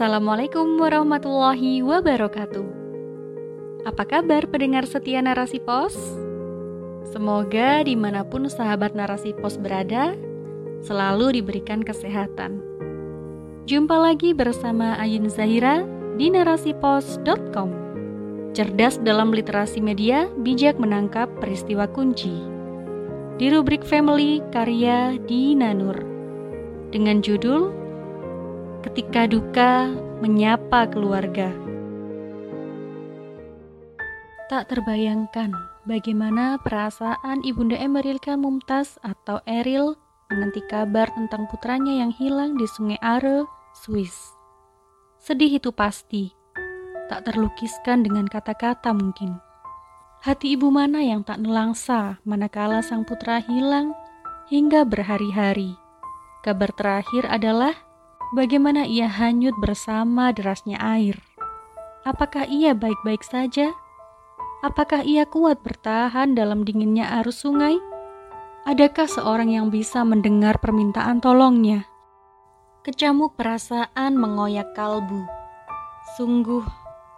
Assalamualaikum warahmatullahi wabarakatuh. Apa kabar pendengar setia Narasi Pos? Semoga dimanapun sahabat Narasi Pos berada, selalu diberikan kesehatan. Jumpa lagi bersama Ayin Zahira di narasipos.com. Cerdas dalam literasi media, bijak menangkap peristiwa kunci. Di rubrik Family, karya Dina Nur. Dengan judul Ketika Duka Menyapa Keluarga. Tak terbayangkan bagaimana perasaan Ibunda Emirilka Mumtaz atau Eril menanti kabar tentang putranya yang hilang di sungai Aare, Swiss. Sedih itu pasti, tak terlukiskan dengan kata-kata mungkin. Hati ibu mana yang tak nelangsa manakala sang putra hilang hingga berhari-hari. Kabar terakhir adalah bagaimana ia hanyut bersama derasnya air. Apakah ia baik-baik saja? Apakah ia kuat bertahan dalam dinginnya arus sungai? Adakah seorang yang bisa mendengar permintaan tolongnya? Kecamuk perasaan mengoyak kalbu. Sungguh,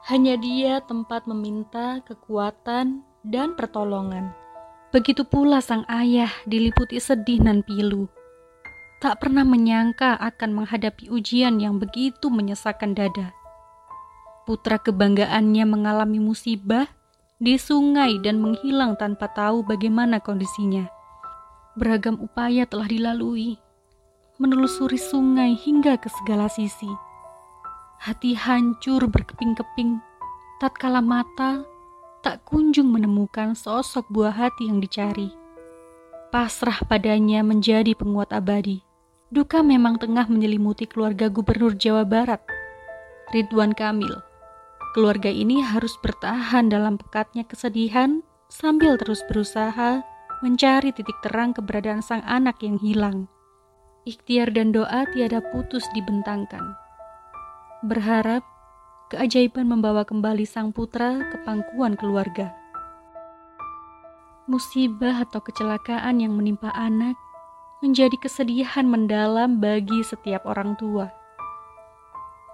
hanya dia tempat meminta kekuatan dan pertolongan. Begitu pula sang ayah diliputi sedih nan pilu. Tak pernah menyangka akan menghadapi ujian yang begitu menyesakkan dada. Putra kebanggaannya mengalami musibah di sungai dan menghilang tanpa tahu bagaimana kondisinya. Beragam upaya telah dilalui, menelusuri sungai hingga ke segala sisi. Hati hancur berkeping-keping, tatkala mata tak kunjung menemukan sosok buah hati yang dicari. Pasrah padanya menjadi penguat abadi. Duka memang tengah menyelimuti keluarga Gubernur Jawa Barat, Ridwan Kamil. Keluarga ini harus bertahan dalam pekatnya kesedihan sambil terus berusaha mencari titik terang keberadaan sang anak yang hilang. Ikhtiar dan doa tiada putus dibentangkan. Berharap keajaiban membawa kembali sang putra ke pangkuan keluarga. Musibah atau kecelakaan yang menimpa anak menjadi kesedihan mendalam bagi setiap orang tua.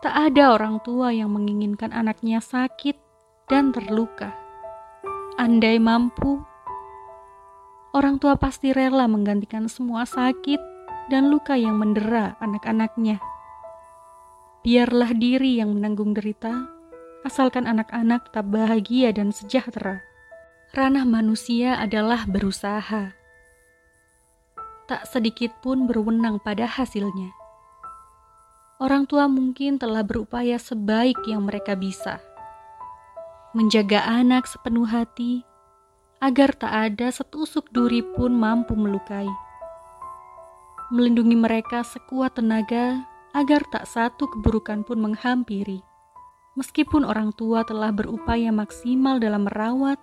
Tak ada orang tua yang menginginkan anaknya sakit dan terluka. Andai mampu, orang tua pasti rela menggantikan semua sakit dan luka yang mendera anak-anaknya. Biarlah diri yang menanggung derita, asalkan anak-anak tetap bahagia dan sejahtera. Ranah manusia adalah berusaha. Tak sedikit pun berwenang pada hasilnya. Orang tua mungkin telah berupaya sebaik yang mereka bisa, menjaga anak sepenuh hati, agar tak ada setusuk duri pun mampu melukai, melindungi mereka sekuat tenaga, agar tak satu keburukan pun menghampiri. Meskipun orang tua telah berupaya maksimal dalam merawat,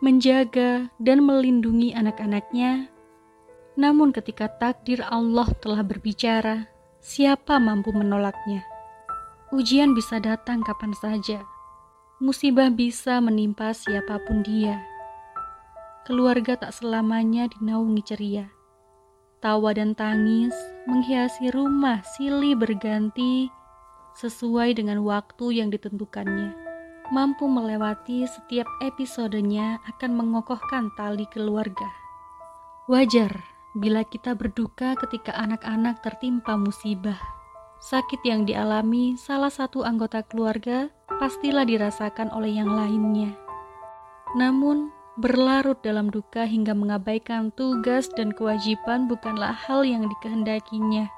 menjaga, dan melindungi anak-anaknya, namun ketika takdir Allah telah berbicara, siapa mampu menolaknya? Ujian bisa datang kapan saja. Musibah bisa menimpa siapapun dia. Keluarga tak selamanya dinaungi ceria. Tawa dan tangis menghiasi rumah silih berganti sesuai dengan waktu yang ditentukannya. Mampu melewati setiap episodenya akan mengokohkan tali keluarga. Wajar bila kita berduka ketika anak-anak tertimpa musibah. Sakit yang dialami salah satu anggota keluarga pastilah dirasakan oleh yang lainnya. Namun, berlarut dalam duka hingga mengabaikan tugas dan kewajiban bukanlah hal yang dikehendakinya.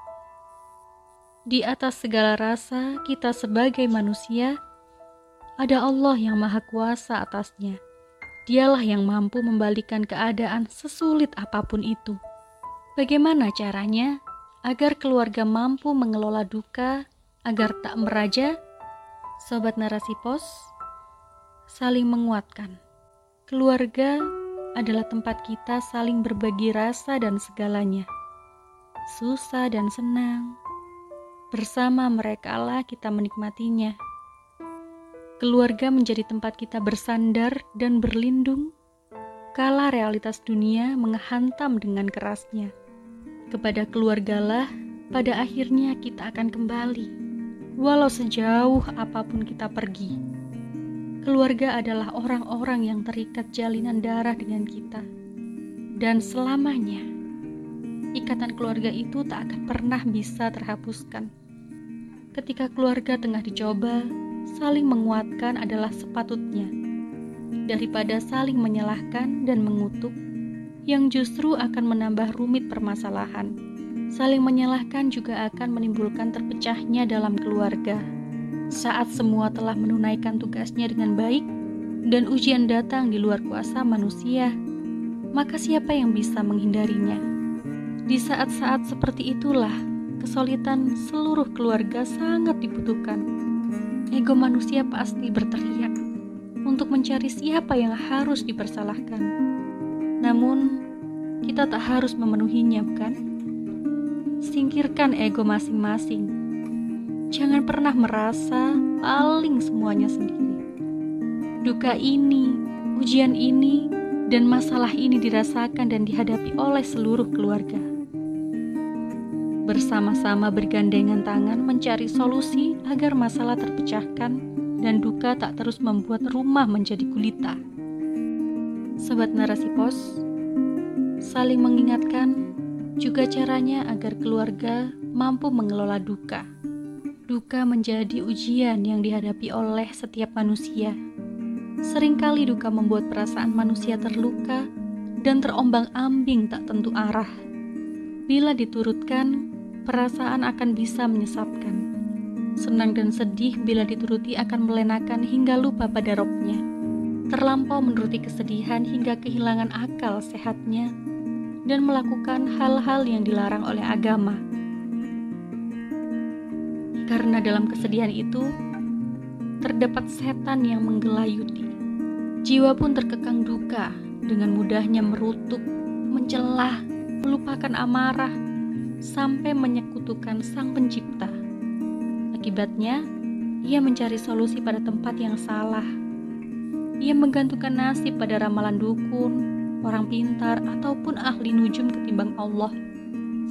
Di atas segala rasa, kita sebagai manusia, ada Allah yang Maha Kuasa atasnya. Dialah yang mampu membalikkan keadaan sesulit apapun itu. Bagaimana caranya agar keluarga mampu mengelola duka agar tak meraja? Sobat Narasi Pos, saling menguatkan. Keluarga adalah tempat kita saling berbagi rasa dan segalanya. Susah dan senang, bersama merekalah kita menikmatinya. Keluarga menjadi tempat kita bersandar dan berlindung kala realitas dunia menghantam dengan kerasnya. Kepada keluargalah pada akhirnya kita akan kembali. walau sejauh apapun kita pergi. Keluarga adalah orang-orang yang terikat jalinan darah dengan kita. Dan selamanya, ikatan keluarga itu tak akan pernah bisa terhapuskan. Ketika keluarga tengah dicoba, saling menguatkan adalah sepatutnya. Daripada saling menyalahkan dan mengutuk, yang justru akan menambah rumit permasalahan. Saling menyalahkan juga akan menimbulkan terpecahnya dalam keluarga. Saat semua telah menunaikan tugasnya dengan baik dan ujian datang di luar kuasa manusia, maka siapa yang bisa menghindarinya? Di saat-saat seperti itulah kesulitan seluruh keluarga sangat dibutuhkan. Ego manusia pasti berteriak untuk mencari siapa yang harus dipersalahkan. Namun, kita tak harus memenuhinya, bukan? Singkirkan ego masing-masing. Jangan pernah merasa paling semuanya sendiri. Duka ini, ujian ini, dan masalah ini dirasakan dan dihadapi oleh seluruh keluarga. Bersama-sama bergandengan tangan mencari solusi agar masalah terpecahkan dan duka tak terus membuat rumah menjadi gulita. Sobat Narasi Pos, saling mengingatkan juga caranya agar keluarga mampu mengelola duka. Duka menjadi ujian yang dihadapi oleh setiap manusia. Seringkali duka membuat perasaan manusia terluka dan terombang-ambing tak tentu arah. Bila diturutkan, perasaan akan bisa menyesatkan. Senang dan sedih bila dituruti akan melenakan hingga lupa pada robnya. Terlampau menuruti kesedihan hingga kehilangan akal sehatnya dan melakukan hal-hal yang dilarang oleh agama. Karena dalam kesedihan itu, terdapat setan yang menggelayuti. Jiwa pun terkekang duka, dengan mudahnya merutuk, mencelah, melupakan amarah, sampai menyekutukan Sang Pencipta. Akibatnya, ia mencari solusi pada tempat yang salah. Ia menggantungkan nasib pada ramalan dukun, orang pintar ataupun ahli nujum ketimbang Allah,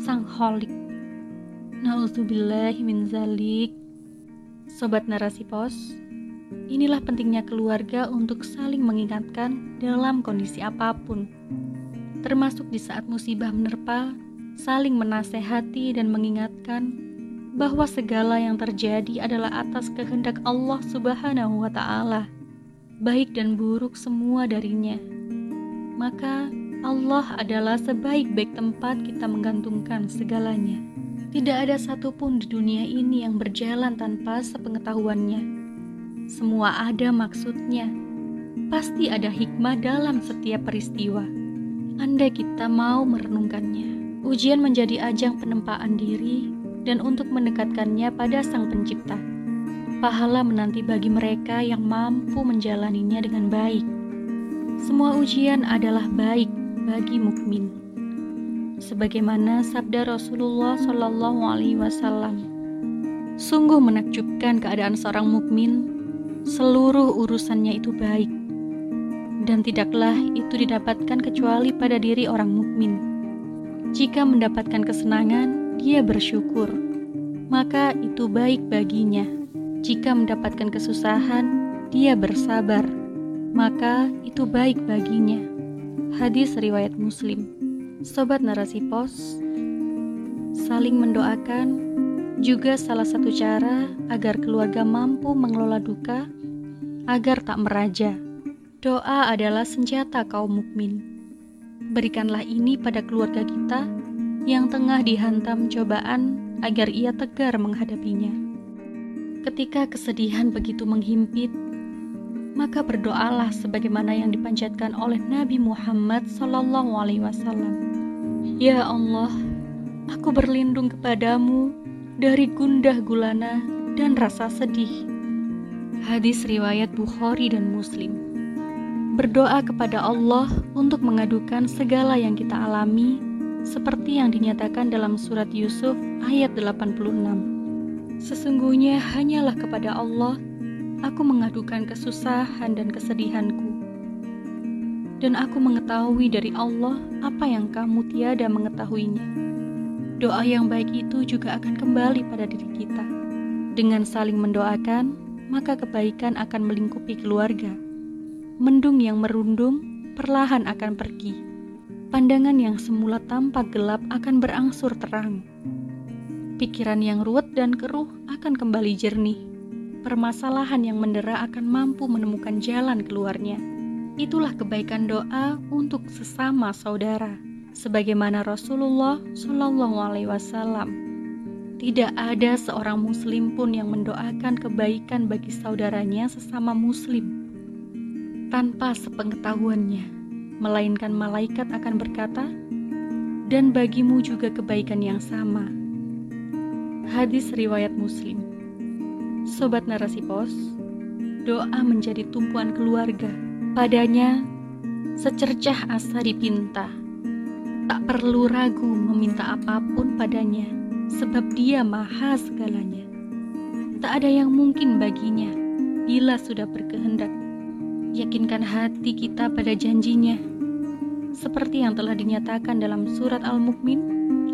Sang Khalik. Na'udzubillahi min dzalik. Sobat Narasi Pos, inilah pentingnya keluarga untuk saling mengingatkan dalam kondisi apapun. Termasuk di saat musibah menerpa, saling menasehati dan mengingatkan bahwa segala yang terjadi adalah atas kehendak Allah Subhanahu wa Ta'ala. Baik dan buruk semua darinya. Maka Allah adalah sebaik-baik tempat kita menggantungkan segalanya. Tidak ada satupun di dunia ini yang berjalan tanpa sepengetahuannya. Semua ada maksudnya. Pasti ada hikmah dalam setiap peristiwa. Andai kita mau merenungkannya. Ujian menjadi ajang penempaan diri dan untuk mendekatkannya pada Sang Pencipta. Pahala menanti bagi mereka yang mampu menjalaninya dengan baik. Semua ujian adalah baik bagi mukmin. Sebagaimana sabda Rasulullah SAW, sungguh menakjubkan keadaan seorang mukmin. Seluruh urusannya itu baik, dan tidaklah itu didapatkan kecuali pada diri orang mukmin. Jika mendapatkan kesenangan, dia bersyukur, maka itu baik baginya. Jika mendapatkan kesusahan, dia bersabar, maka itu baik baginya. Hadis riwayat Muslim. Sobat Narasi Pos, saling mendoakan juga salah satu cara agar keluarga mampu mengelola duka agar tak meraja. Doa adalah senjata kaum mukmin. Berikanlah ini pada keluarga kita yang tengah dihantam cobaan agar ia tegar menghadapinya. Ketika kesedihan begitu menghimpit, maka berdoalah sebagaimana yang dipanjatkan oleh Nabi Muhammad SAW. Ya Allah, aku berlindung kepadamu dari gundah gulana dan rasa sedih. Hadis riwayat Bukhari dan Muslim. Berdoa kepada Allah untuk mengadukan segala yang kita alami, seperti yang dinyatakan dalam surat Yusuf ayat 86. Sesungguhnya hanyalah kepada Allah aku mengadukan kesusahan dan kesedihanku, dan aku mengetahui dari Allah apa yang kamu tiada mengetahuinya. Doa yang baik itu juga akan kembali pada diri kita. Dengan saling mendoakan, maka kebaikan akan melingkupi keluarga. Mendung yang merundung perlahan akan pergi. Pandangan yang semula tampak gelap akan berangsur terang. Pikiran yang ruwet dan keruh akan kembali jernih. Permasalahan yang mendera akan mampu menemukan jalan keluarnya. Itulah kebaikan doa untuk sesama saudara. Sebagaimana Rasulullah SAW, tidak ada seorang muslim pun yang mendoakan kebaikan bagi saudaranya sesama muslim tanpa sepengetahuannya, melainkan malaikat akan berkata, "Dan bagimu juga kebaikan yang sama." Hadis riwayat Muslim. Sobat Narasi Pos, doa menjadi tumpuan keluarga. Padanya secercah asa dipinta. Tak perlu ragu meminta apapun padanya, sebab Dia maha segalanya. Tak ada yang mungkin baginya, bila sudah berkehendak. Yakinkan hati kita pada janjinya, seperti yang telah dinyatakan dalam surat Al-Mukmin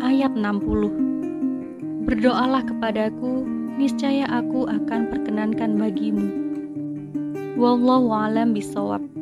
ayat 60. Berdoalah kepadaku, niscaya aku akan perkenankan bagimu. Wallahu a'lam bishawab.